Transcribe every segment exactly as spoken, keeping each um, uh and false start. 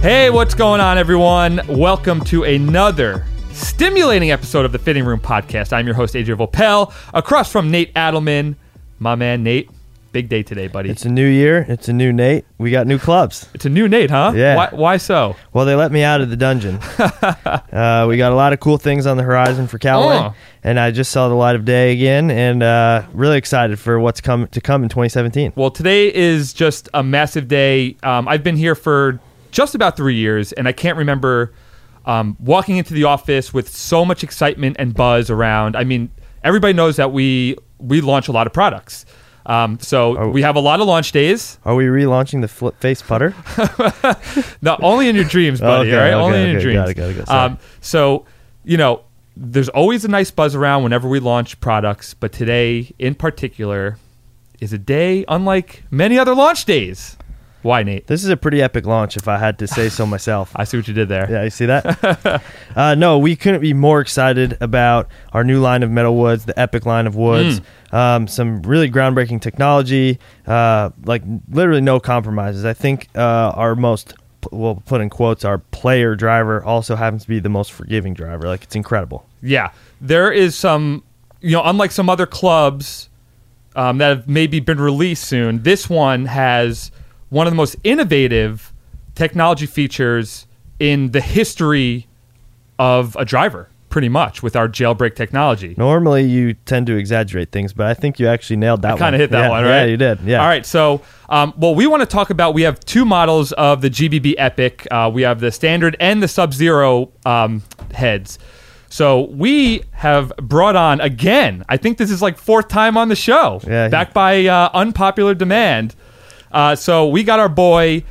Hey, what's going on, everyone? Welcome to another stimulating episode of The Fitting Room Podcast. I'm your host, Adrian Vaupel, across from Nate Adelman. My man, Nate. Big day today, buddy. It's a new year. It's a new Nate. We got new clubs. It's a new Nate, huh? Yeah. Why, why so? Well, they let me out of the dungeon. uh, we got a lot of cool things on the horizon for Callaway, oh. and I just saw the light of day again, and uh, really excited for what's come to come in twenty seventeen. Well, today is just a massive day. Um, I've been here for just about three years, and I can't remember um, walking into the office with so much excitement and buzz around. I mean, everybody knows that we we launch a lot of products. Um, so are, we have a lot of launch days. Are we relaunching the flip face putter? No, only in your dreams, buddy, okay, all right? Okay, only okay, in your okay, dreams. Got it, got it, got it. Um, so, you know, there's always a nice buzz around whenever we launch products, but today in particular is a day unlike many other launch days. Why, Nate? This is a pretty epic launch, if I had to say so myself. I see what you did there. Yeah, you see that? uh, no, we couldn't be more excited about our new line of Metal Woods, the Epic line of woods. Mm. Um, some really groundbreaking technology, uh, like literally no compromises. I think uh, our most, we'll put in quotes, our player driver also happens to be the most forgiving driver. Like, it's incredible. Yeah. There is some, you know, unlike some other clubs um, that have maybe been released soon, this one has one of the most innovative technology features in the history of a driver, pretty much, with our Jailbreak technology. Normally, you tend to exaggerate things, but I think you actually nailed that I one. Kind of hit that yeah, one, right? Yeah, you did. Yeah. All right. So, um, well, we want to talk about, we have two models of the G B B Epic. Uh, we have the standard and the Sub-Zero um, heads. So we have brought on, again, I think this is like fourth time on the show, yeah, backed yeah. by uh, unpopular demand. Uh, so we got our boy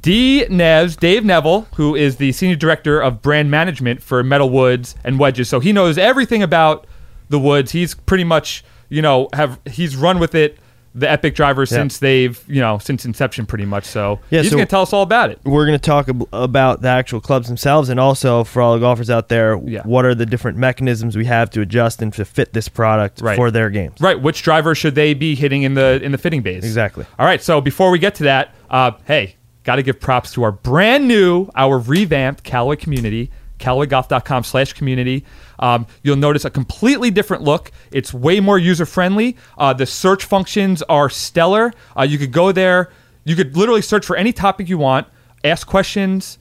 D. Nevs, Dave Neville, who is the Senior Director of Brand Management for Metal Woods and Wedges. So he knows everything about the woods. He's pretty much, you know, have he's run with it, the Epic driver, yeah. since they've, you know, since inception pretty much. So yeah, he's so going to tell us all about it. We're going to talk ab- about the actual clubs themselves, and also for all the golfers out there, yeah. what are the different mechanisms we have to adjust and to fit this product right. for their games. Right. Which driver should they be hitting in the in the fitting bays? Exactly. All right. So before we get to that, uh, hey, got to give props to our brand new, our revamped Callaway community, Callaway golf dot com slash community. Um, you'll notice a completely different look. It's way more user-friendly. Uh, the search functions are stellar. Uh, you could go there. You could literally search for any topic you want, ask questions,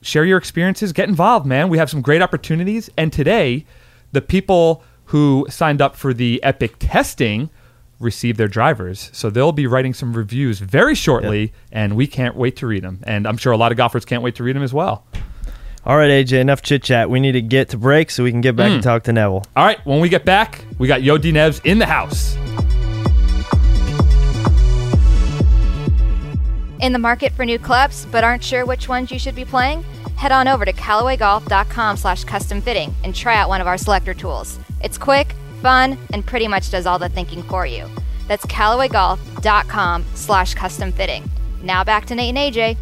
share your experiences, get involved, man. We have some great opportunities. And today, the people who signed up for the Epic testing receive their drivers. So they'll be writing some reviews very shortly, yep. and we can't wait to read them. And I'm sure a lot of golfers can't wait to read them as well. All right, A J, enough chit-chat. We need to get to break so we can get back mm. and talk to Neville. All right, when we get back, we got Yo D. Nevs in the house. In the market for new clubs, but aren't sure which ones you should be playing? Head on over to Callaway golf dot com slash custom fitting and try out one of our selector tools. It's quick, fun, and pretty much does all the thinking for you. That's Callaway golf dot com slash custom fitting. Now back to Nate and A J.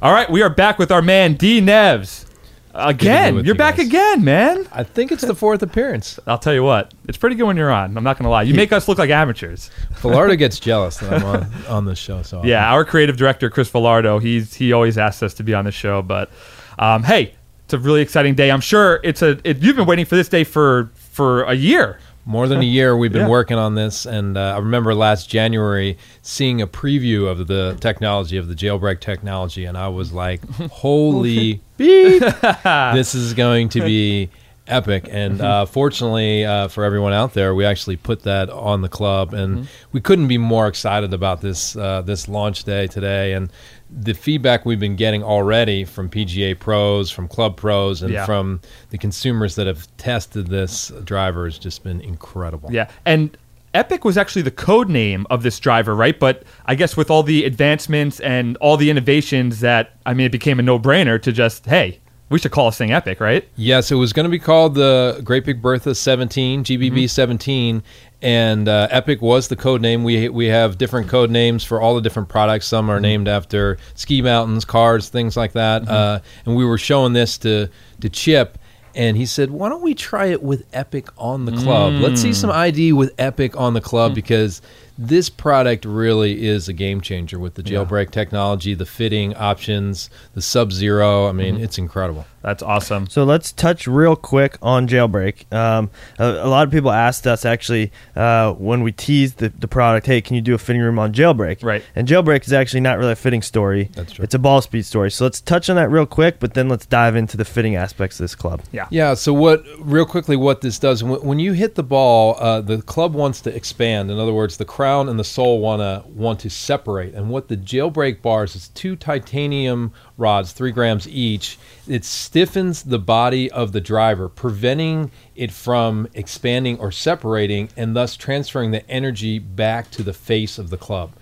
All right, we are back with our man, D. Nevs. Again, you're back again, man. I think it's the fourth appearance. I'll tell you what, it's pretty good when you're on. I'm not going to lie. You make us look like amateurs. Falardo gets jealous that I'm on, on this show. So yeah, I'll... our creative director, Chris Falardo, he's, he always asks us to be on the show. But um, hey, it's a really exciting day. I'm sure it's a. It, you've been waiting for this day for, for a year. More than a year we've been yeah. working on this, and uh, I remember last January seeing a preview of the technology, of the Jailbreak technology, and I was like, holy beep, this is going to be epic. And uh, fortunately uh, for everyone out there, we actually put that on the club, and mm-hmm. we couldn't be more excited about this uh, this launch day today. And the feedback we've been getting already from P G A pros, from club pros, and yeah. from the consumers that have tested this driver has just been incredible. Yeah, and Epic was actually the code name of this driver, right? But I guess with all the advancements and all the innovations that, I mean, it became a no-brainer to just, hey, we should call this thing Epic, right? Yes, it was going to be called the Great Big Bertha seventeen, G B B mm-hmm. seventeen, and uh, Epic was the code name. We we have different code names for all the different products. Some are mm-hmm. named after ski mountains, cars, things like that. Mm-hmm. Uh, and we were showing this to to Chip, and he said, why don't we try it with Epic on the club? Mm. Let's see some I D with Epic on the club, mm. because this product really is a game changer with the jailbreak yeah. technology, the fitting options, the Sub-Zero. I mean, mm-hmm. it's incredible. That's awesome. So let's touch real quick on Jailbreak. Um, a, a lot of people asked us, actually, uh, when we teased the, the product, hey, can you do a fitting room on Jailbreak? Right. And Jailbreak is actually not really a fitting story. That's true. It's a ball speed story. So let's touch on that real quick, but then let's dive into the fitting aspects of this club. Yeah. Yeah, so what real quickly what this does, when, when you hit the ball, uh, the club wants to expand. In other words, the crowd and the sole wanna want to separate, and what the Jailbreak bars is two titanium rods, three grams each. It stiffens the body of the driver, preventing it from expanding or separating, and thus transferring the energy back to the face of the club.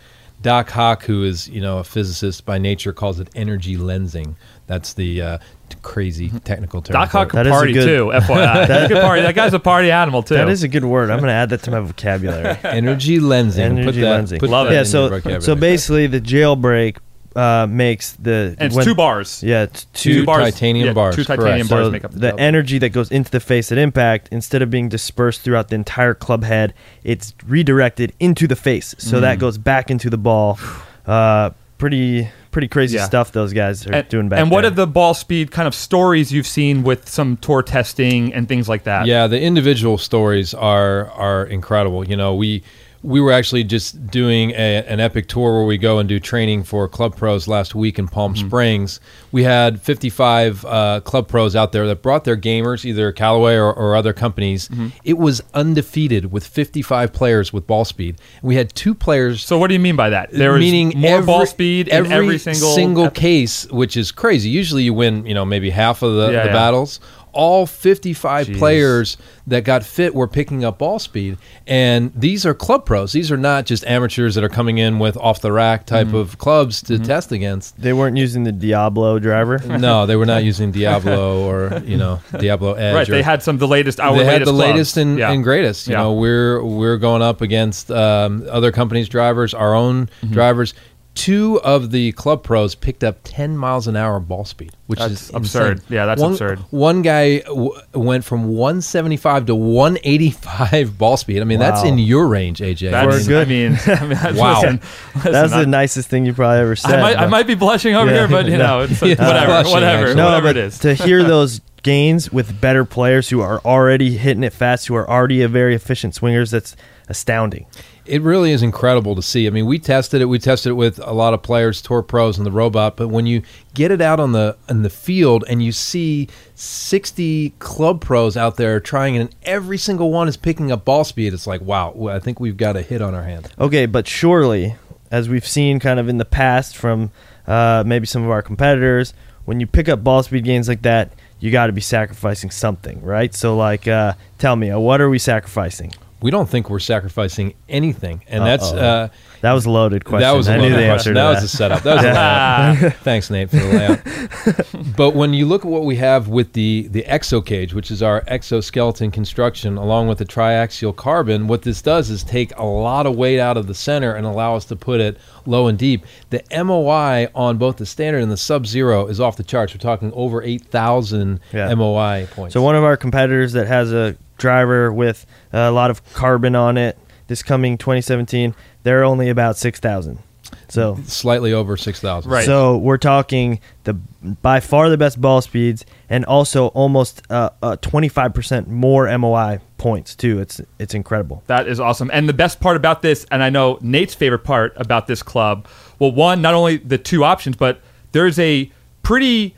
Doc Hawk, who is you know a physicist by nature, calls it energy lensing. That's the uh, crazy technical term. Doc Hawk can party good, too, F Y I. That, party. That guy's a party animal too. That is a good word. I'm going to add that to my vocabulary. Energy lensing. Energy that, lensing. Love it. Yeah, so, so basically the Jailbreak uh, makes the... And it's when, two bars. Yeah, it's two, two bars, titanium yeah, bars. Two titanium correct. bars so make up the The club. Energy that goes into the face at impact, instead of being dispersed throughout the entire club head, it's redirected into the face. So mm. that goes back into the ball. Uh, pretty... Pretty crazy yeah. stuff those guys are and, doing back And what there. are the ball speed kind of stories you've seen with some tour testing and things like that? Yeah, the individual stories are are incredible. You know, we we were actually just doing a, an epic tour where we go and do training for club pros last week in Palm mm-hmm. Springs. We had fifty-five uh, club pros out there that brought their gamers, either Callaway or, or other companies. Mm-hmm. It was undefeated with fifty-five players with ball speed. We had two players. So what do you mean by that? There meaning was more every, ball speed in every, every single, single case, which is crazy. Usually you win, you know, maybe half of the, yeah, the yeah. battles. All fifty-five Jeez. players that got fit were picking up ball speed, and these are club pros. These are not just amateurs that are coming in with off-the-rack type mm-hmm. of clubs to mm-hmm. test against. They weren't using the Diablo driver? No, they were not using Diablo or, you know, Diablo Edge. Right, or, they had some of the latest, our They latest had the clubs. latest and, yeah. and greatest. You yeah. know, we're, we're going up against um, other companies' drivers, our own mm-hmm. drivers. Two of the club pros picked up ten miles an hour ball speed, which that's is absurd. Insane. Yeah, that's one, absurd. One guy w- went from one seventy-five to one eighty-five ball speed. I mean, wow. that's in your range, A J. That's good. I mean, I mean that's, wow. Listen, listen, that's I, the nicest thing you probably ever said. I might, I might be blushing over yeah. here, but you no. know, it's, yeah. whatever, blushing, whatever, no, whatever it is. To hear those gains with better players who are already hitting it fast, who are already a very efficient swingers, that's astounding. It really is incredible to see. I mean, we tested it. We tested it with a lot of players, tour pros, and the robot. But when you get it out on the in the field and you see sixty club pros out there trying, and every single one is picking up ball speed, it's like, wow, I think we've got a hit on our hand. Okay, but surely, as we've seen kind of in the past from uh, maybe some of our competitors, when you pick up ball speed gains like that, you got to be sacrificing something, right? So, like, uh, tell me, uh, what are we sacrificing? We don't think we're sacrificing anything, and Uh-oh. that's uh, that was a loaded question. That was a loaded question. That, that was a setup. That was a layout. Thanks, Nate, for the layout. But when you look at what we have with the the exo cage, which is our exoskeleton construction, along with the triaxial carbon, what this does is take a lot of weight out of the center and allow us to put it low and deep. The M O I on both the standard and the Sub-Zero is off the charts. We're talking over eight thousand yeah. M O I points. So one of our competitors that has a driver with a lot of carbon on it this coming twenty seventeen, they're only about six thousand, so slightly over six thousand, right? So we're talking the by far the best ball speeds, and also almost uh, uh twenty-five percent more M O I points too. It's it's incredible. That is awesome. And the best part about this, and I know Nate's favorite part about this club, well, one, not only the two options, but there's a pretty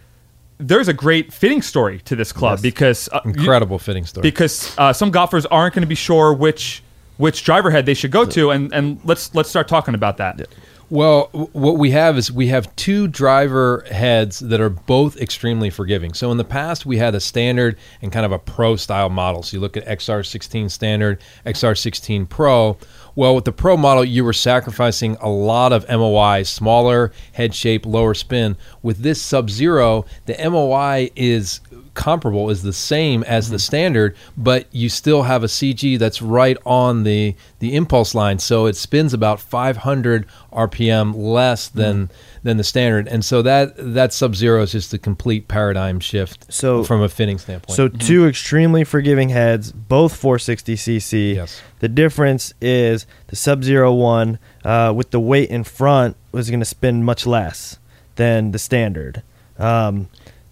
There's a great fitting story to this club. Yes. because uh, incredible you, fitting story. Because uh, some golfers aren't going to be sure which which driver head they should go to, and, and let's let's start talking about that. Yeah. Well, what we have is we have two driver heads that are both extremely forgiving. So in the past, we had a standard and kind of a pro-style model. So you look at X R sixteen standard, X R sixteen Pro. Well, with the Pro model, you were sacrificing a lot of M O I, smaller head shape, lower spin. With this Sub-Zero, the M O I is comparable, is the same as mm-hmm. the standard, but you still have a C G that's right on the the impulse line, so it spins about five hundred R P M less than mm-hmm. than the standard. And so that that Sub-Zero is just a complete paradigm shift so, from a fitting standpoint. So mm-hmm. two extremely forgiving heads, both four sixty c c. Yes. The difference is the Sub-Zero one uh, with the weight in front was going to spin much less than the standard. Um,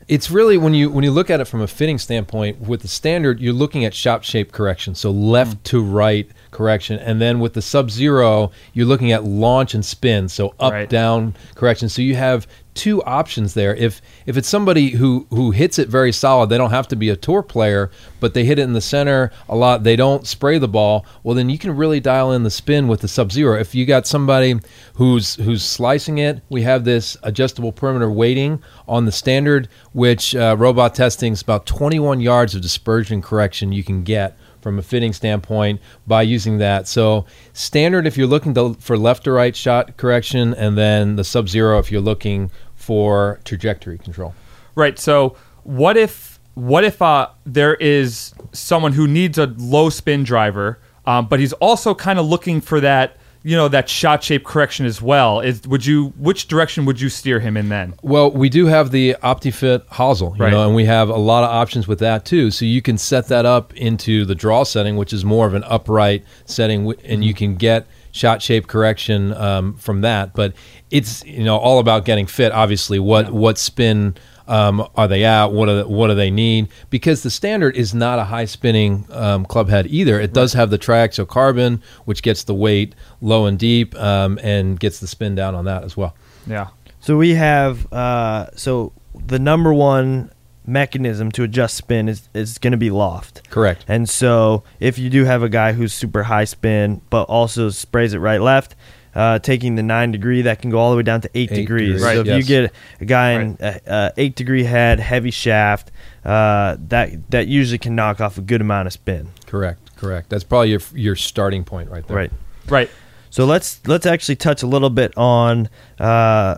it's really, when you when you look at it from a fitting standpoint, with the standard, you're looking at shop shape correction, so left mm. to right correction. And then with the Sub-Zero, you're looking at launch and spin, so up, right. down correction. So you have two options there. If if it's somebody who, who hits it very solid, they don't have to be a tour player, but they hit it in the center a lot, they don't spray the ball, well, then you can really dial in the spin with the Sub-Zero. If you got somebody who's who's slicing it, we have this adjustable perimeter weighting on the standard, which uh, robot testing is about twenty-one yards of dispersion correction you can get from a fitting standpoint by using that. So standard, if you're looking to, for left to right shot correction, and then the Sub-Zero if you're looking for trajectory control. Right. So what if what if uh, there is someone who needs a low spin driver, um, but he's also kind of looking for that, you know, that shot shape correction as well? Is would you which direction would you steer him in then? Well, we do have the OptiFit hosel, you right. know, and we have a lot of options with that too. So you can set that up into the draw setting, which is more of an upright setting, and you can get shot shape correction um, from that. But it's, you know, all about getting fit. Obviously, what yeah. what spin um, are they at? What are the, what do they need? Because the standard is not a high spinning um, club head either. It right. does have the triaxocarbon, which gets the weight low and deep, um, and gets the spin down on that as well. Yeah. So we have uh, so the number one mechanism to adjust spin is, is going to be loft. Correct. And so if you do have a guy who's super high spin but also sprays it right left, uh, taking the nine degree, that can go all the way down to eight, eight degrees. degrees. Right. So if yes. you get a guy in right. a, a eight degree head, heavy shaft, uh, that that usually can knock off a good amount of spin. Correct. Correct. That's probably your your starting point right there. Right. Right. So let's let's actually touch a little bit on uh,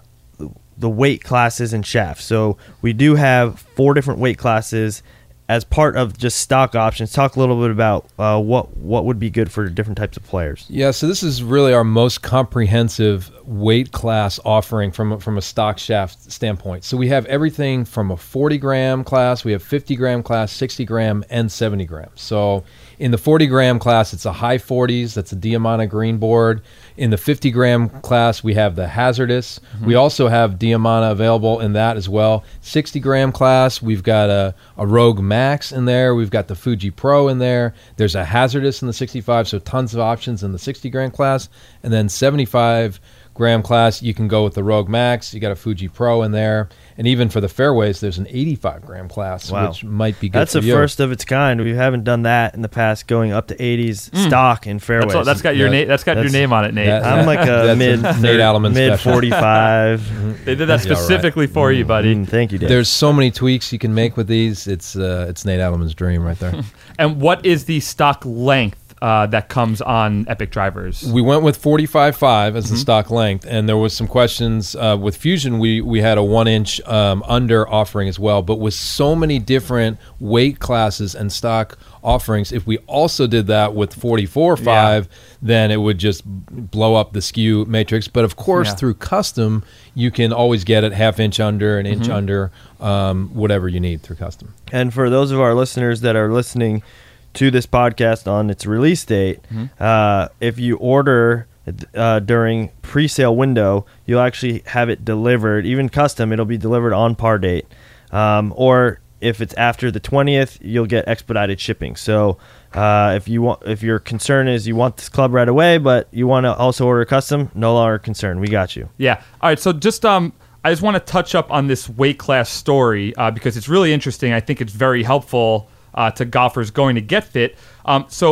the weight classes and shafts. So we do have four different weight classes as part of just stock options. Talk a little bit about uh, what what would be good for different types of players. Yeah, so this is really our most comprehensive weight class offering from, from a stock shaft standpoint. So we have everything from a forty gram class, we have fifty gram class, sixty gram, and seventy gram. So in the forty gram class, it's a high forties, that's a Diamana green board. In the fifty gram class, we have the Hazardous. Mm-hmm. We also have Diamana available in that as well. sixty gram class, we've got a, a Rogue Max in there. We've got the Fuji Pro in there. There's a Hazardous in the sixty-five, so tons of options in the sixty gram class. And then seventy-five gram class, you can go with the Rogue Max. You got a Fuji Pro in there. And even for the fairways, there's an eighty-five gram class, wow. which might be good. That's for the first of its kind. We haven't done that in the past, going up to eighties mm. stock in fairways. That's, that's got your yeah. na- That's got that's, your name on it, Nate. That, I'm like a mid a Nate Adelman mid forty-five. They did that specifically yeah, right. for mm, you, buddy. Mm, thank you, Dave. There's so many tweaks you can make with these. It's uh, it's Nate Adelman's dream right there. And what is the stock length Uh, that comes on Epic drivers? We went with forty-five point five as mm-hmm. the stock length, and there was some questions uh, with Fusion. We we had a one inch um, under offering as well, but with so many different weight classes and stock offerings, if we also did that with forty-four point five, yeah. then it would just blow up the S K U matrix. But of course, yeah. through custom, you can always get it half inch under, an inch mm-hmm. under, um, whatever you need through custom. And for those of our listeners that are listening to this podcast on its release date, mm-hmm. uh, if you order uh, during pre-sale window, you'll actually have it delivered, even custom, it'll be delivered on par date. Um, or if it's after the twentieth, you'll get expedited shipping. So uh, if you want, if your concern is you want this club right away, but you want to also order custom, no longer concerned. We got you. Yeah. All right. So just um, I just want to touch up on this weight class story uh, because it's really interesting. I think it's very helpful Uh, to golfers going to get fit. Um, so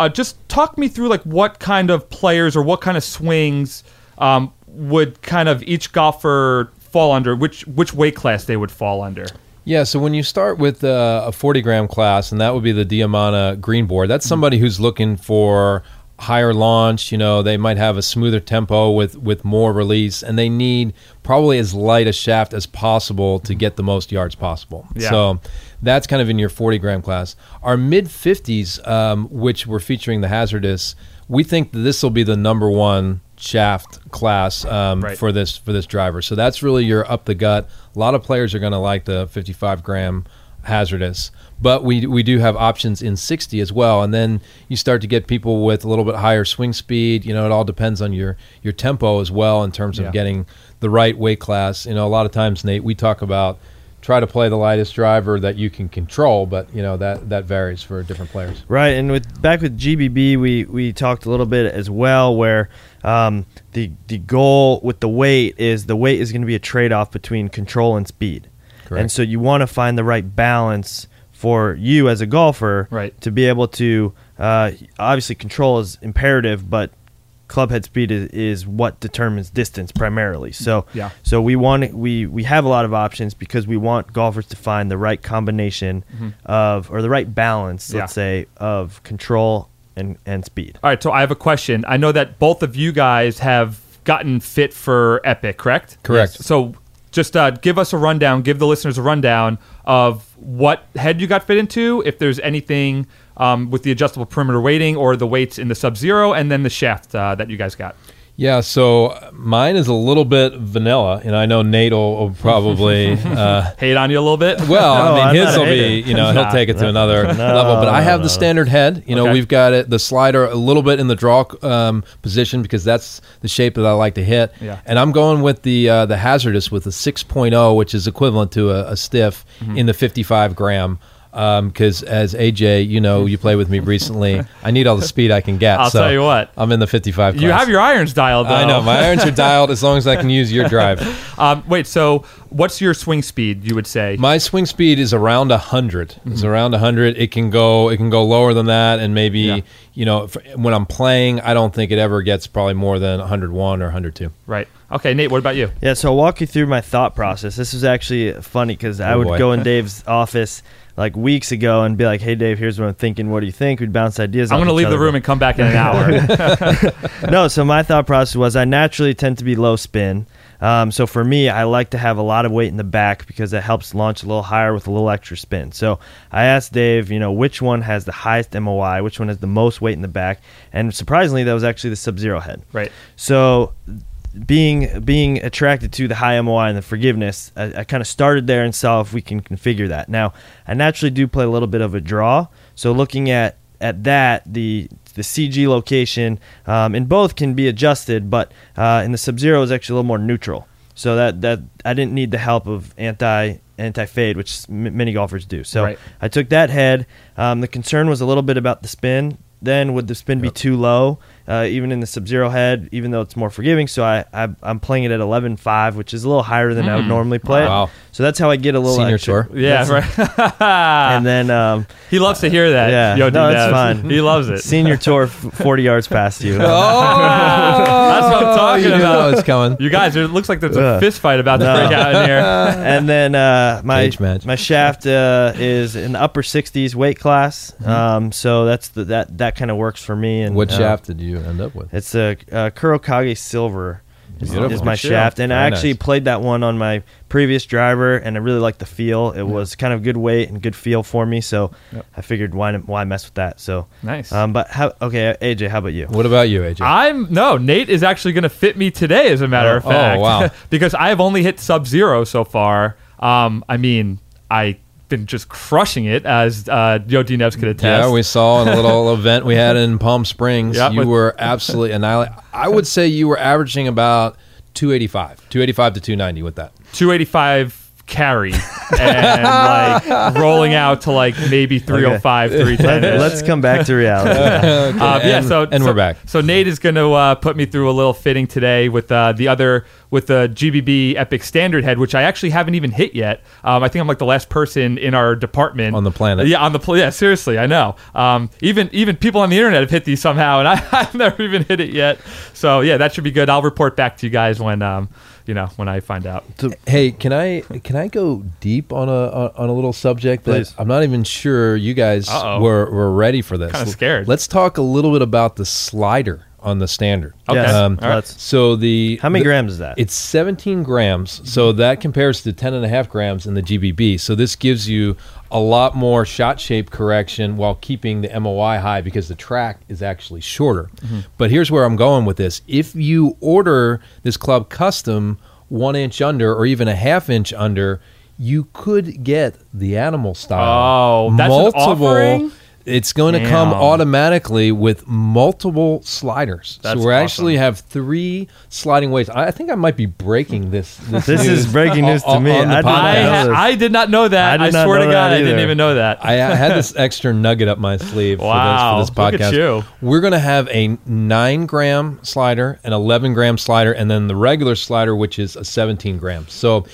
uh, just talk me through like what kind of players or what kind of swings um, would kind of each golfer fall under, which which weight class they would fall under. Yeah, so when you start with uh, a forty gram class, and that would be the Diamana green board, that's somebody who's looking for higher launch, you know, they might have a smoother tempo with, with more release, and they need probably as light a shaft as possible to get the most yards possible. Yeah. So that's kind of in your forty gram class. Our mid fifties, um, which we're featuring the Hazardous, we think this will be the number one shaft class um, right. for this for this driver. So that's really your up the gut. A lot of players are going to like the fifty-five gram Hazardous, but we we do have options in sixty as well, and then you start to get people with a little bit higher swing speed. You know, it all depends on your your tempo as well in terms of yeah. getting the right weight class. You know, a lot of times, Nate, we talk about try to play the lightest driver that you can control, but you know that that varies for different players. Right, and with back with G B B, we we talked a little bit as well where. Um, the the goal with the weight is the weight is going to be a trade-off between control and speed. Correct. And so you want to find the right balance for you as a golfer right. to be able to, uh, obviously control is imperative, but clubhead speed is, is what determines distance primarily. So yeah. so we want we we have a lot of options because we want golfers to find the right combination mm-hmm. of, or the right balance, yeah. let's say, of control and and speed. All right, so I have a question. I know that both of you guys have gotten fit for Epic, correct? Correct. Yes. So just uh, give us a rundown, give the listeners a rundown of what head you got fit into, if there's anything um, with the adjustable perimeter weighting or the weights in the Sub-Zero, and then the shaft uh, that you guys got. Yeah, so mine is a little bit vanilla, and I know Nate will, will probably... Uh, hate on you a little bit? Well, no, I mean, his will be, you know, nah, he'll take it to another no, level. But I have no, the standard head. You know, okay. we've got it, the slider a little bit in the draw um, position because that's the shape that I like to hit. Yeah. And I'm going with the uh, the Hazardous with a six point oh, which is equivalent to a, a stiff mm-hmm. in the fifty-five gram. Because um, as A J, you know, you play with me recently, I need all the speed I can get. I'll so tell you what. I'm in the fifty-five class. You have your irons dialed, though. I know. My irons are dialed as long as I can use your drive. Um, wait, so what's your swing speed, you would say? My swing speed is around one hundred. Mm-hmm. It's around one hundred. It can go It can go lower than that, and maybe, yeah. you know, if, when I'm playing, I don't think it ever gets probably more than one hundred one or one hundred two. Right. Okay, Nate, what about you? Yeah, so I'll walk you through my thought process. This is actually funny because oh, I would boy. go in Dave's office like weeks ago and be like, hey, Dave, here's what I'm thinking. What do you think? We'd bounce ideas off each other. I'm going to leave the room and come back in an hour. No, so my thought process was I naturally tend to be low spin. Um, so for me, I like to have a lot of weight in the back because that helps launch a little higher with a little extra spin. So I asked Dave, you know, which one has the highest M O I, which one has the most weight in the back? And surprisingly, that was actually the Sub-Zero head. Right. So being being attracted to the high M O I and the forgiveness, I, I kind of started there and saw if we can configure that. Now, I naturally do play a little bit of a draw, so looking at, at that, the the C G location um, in both can be adjusted, but uh, in the Sub-Zero is actually a little more neutral. So that, that I didn't need the help of anti anti fade, which m- many golfers do. So right. I took that head. Um, the concern was a little bit about the spin. Then would the spin yep. be too low? Uh, even in the Sub-Zero head, even though it's more forgiving. So I, I, I'm playing it at eleven point five, which is a little higher than mm. I would normally play wow. it. So that's how I get a little Senior extra. Tour. Yeah, that's right. And then... Um, he loves to hear that. Yeah, Yo, no, that's fine. He loves it. Senior Tour, forty yards past you. Oh! That's what I'm talking you about. Know it's coming. You guys, it looks like there's a fist fight about to no. break out in here. And then uh, my my shaft uh, is in the upper sixties weight class. Mm-hmm. Um, so that's the, that that kind of works for me. And what uh, shaft did you end up with? It's a uh, Kurokage Silver is, is my shaft, and Very I actually nice. played that one on my previous driver, and I really liked the feel. It yeah. was kind of good weight and good feel for me, so yep. I figured why why mess with that. So nice. Um, but how? Okay, A J, how about you? What about you, A J? I'm no Nate is actually going to fit me today, as a matter oh, of fact. Oh wow! Because I have only hit Sub-Zero so far. Um, I mean, I. been just crushing it, as uh, Yo D. Nevs could attest. Yeah, we saw in a little event we had in Palm Springs. Yep, you were absolutely annihilating. I would say you were averaging about two eighty-five, two eighty-five to two ninety with that. two eighty-five carry and like rolling out to like maybe three oh five, okay. three ten. Let's come back to reality. okay. uh, yeah, so, and so, we're back. So Nate is going to uh, put me through a little fitting today with uh, the other. with the G B B Epic Standard head, which I actually haven't even hit yet. Um, I think I'm like the last person in our department. On the planet. Yeah, on the pl- yeah, seriously, I know. Um, even even people on the internet have hit these somehow, and I, I've never even hit it yet. So, yeah, that should be good. I'll report back to you guys when um, you know, when I find out. Hey, can I can I go deep on a on a little subject that Please. I'm not even sure you guys were, were ready for this. Kind of scared. Let's talk a little bit about the slider on the standard. Okay. Um, All right. So the how many the, grams is that? It's seventeen grams. So that compares to ten and a half grams in the G B B. So this gives you a lot more shot shape correction while keeping the M O I high because the track is actually shorter. Mm-hmm. But here's where I'm going with this. If you order this club custom one inch under or even a half inch under, you could get the animal style. Oh, that's multiple, an offering? It's going to Damn. come automatically with multiple sliders. That's so we awesome. actually have three sliding weights. I think I might be breaking this. This, this is breaking news to me. I, I, I did not know that. I, I swear to God, I didn't even know that. I, I had this extra nugget up my sleeve wow. for, this, for this podcast. Look at you. We're going to have a nine gram slider, an eleven gram slider, and then the regular slider, which is a seventeen gram. So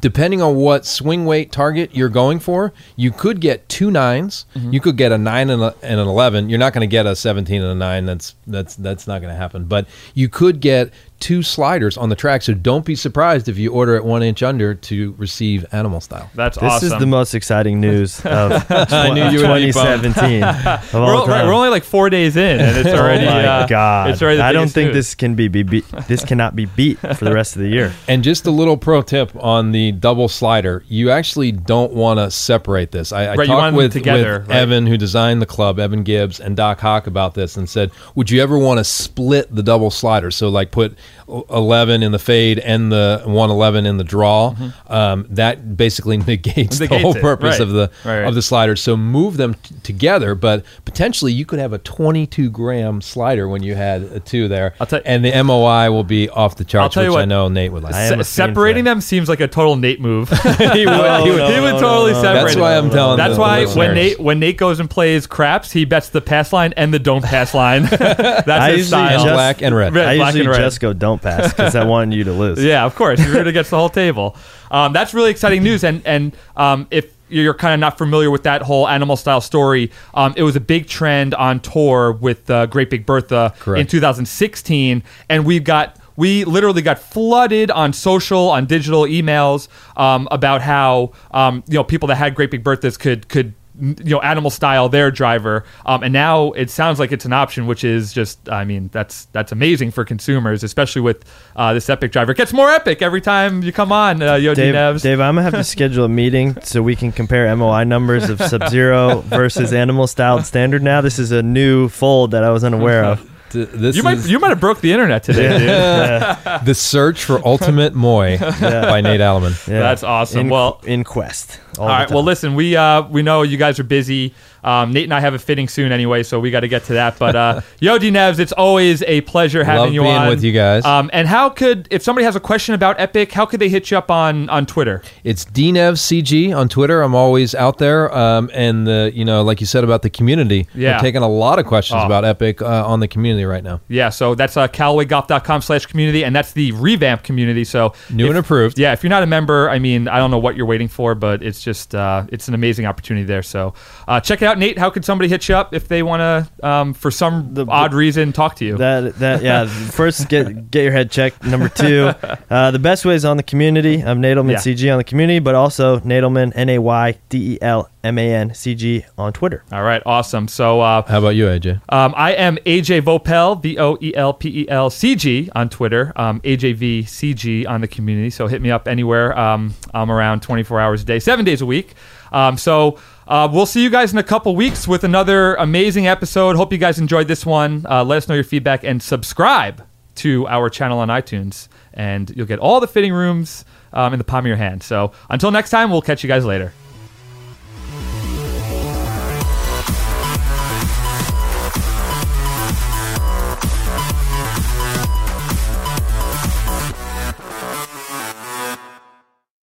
depending on what swing weight target you're going for, you could get two nines. Mm-hmm. You could get a nine and, a, and an eleven. You're not going to get a seventeen and a nine. That's that's that's not going to happen. But you could get two sliders on the track. So don't be surprised if you order at one inch under to receive animal style. That's this awesome. This is the most exciting news of tw- I knew you twenty seventeen. Of all we're, time. We're only like four days in, and it's already. Oh my uh, God! It's already. I don't think news. this can be, be beat. This cannot be beat for the rest of the year. And just a little pro tip on the double slider: you actually don't want to separate this. I, I right, talked with, together, with right? Evan, who designed the club, Evan Gibbs, and Doc Hawk about this, and said, "Would you ever want to split the double slider? So like put eleven in the fade and the one eleven in the draw." Mm-hmm. Um, that basically negates, negates the whole purpose right. of the right, right. of the slider. So move them t- together, but potentially you could have a twenty-two gram slider when you had a two there, I'll t- and the M O I will be off the charts, which what, I know Nate would like. Se- separating them seems like a total Nate move. he would, no, he would, no, he would no, totally no, separate. That's why I'm telling. That's the, why the when Nate when Nate goes and plays craps, he bets the pass line and the don't pass line. That's I his style. Just, black and red. red I usually red. just go don't pass because I wanted you to lose. Yeah, of course. You're against the whole table. Um, that's really exciting news. And and um, if you're kind of not familiar with that whole animal style story, um, it was a big trend on tour with uh, Great Big Bertha Correct. in two thousand sixteen, and we got we literally got flooded on social, on digital emails um, about how um, you know people that had Great Big Berthas could could. you know, animal style their driver. Um, and now it sounds like it's an option, which is just, I mean, that's that's amazing for consumers, especially with uh, this epic driver. It gets more epic every time you come on, uh, Yo Dave, D-Nevs. Dave, I'm going to have to schedule a meeting so we can compare M O I numbers of Sub-Zero versus animal styled standard now. This is a new fold that I was unaware of. This you might is, you might have broke the internet today, dude. Yeah. The search for Ultimate Moy yeah. by Nate Adelman. Yeah. That's awesome. In, well, in quest. All, all right. Well, listen, we uh, we know you guys are busy. Um, Nate and I have a fitting soon anyway, so we got to get to that. But uh, Yo D-Nevs, it's always a pleasure having Love you being on. With you guys. Um, and how could if somebody has a question about Epic, how could they hit you up on on Twitter? It's D Nevs C G on Twitter. I'm always out there. Um, and the you know, like you said about the community, yeah. we're taking a lot of questions oh. about Epic uh, on the community right now. Yeah, so that's uh, Callaway Golf dot com slash community, and that's the revamp community. So new if, and approved. Yeah, if you're not a member, I mean, I don't know what you're waiting for, but it's just uh, it's an amazing opportunity there. So uh, check it out. Nate, how could somebody hit you up if they want to, um, for some the, odd reason, talk to you? That that yeah. First, get get your head checked. Number two, uh, the best way is on the community. I'm Nadelman yeah. C G on the community, but also Nadelman N A Y D E L M A N C G on Twitter. All right, awesome. So uh, how about you, A J? Um, I am A J Vaupel, V O E L P E L C G on Twitter. Um, A J V C G on the community. So hit me up anywhere. Um, I'm around twenty-four hours a day, seven days a week. Um, so. Uh, we'll see you guys in a couple weeks with another amazing episode. Hope you guys enjoyed this one. Uh, let us know your feedback and subscribe to our channel on iTunes. And you'll get all the fitting rooms um, in the palm of your hand. So until next time, we'll catch you guys later.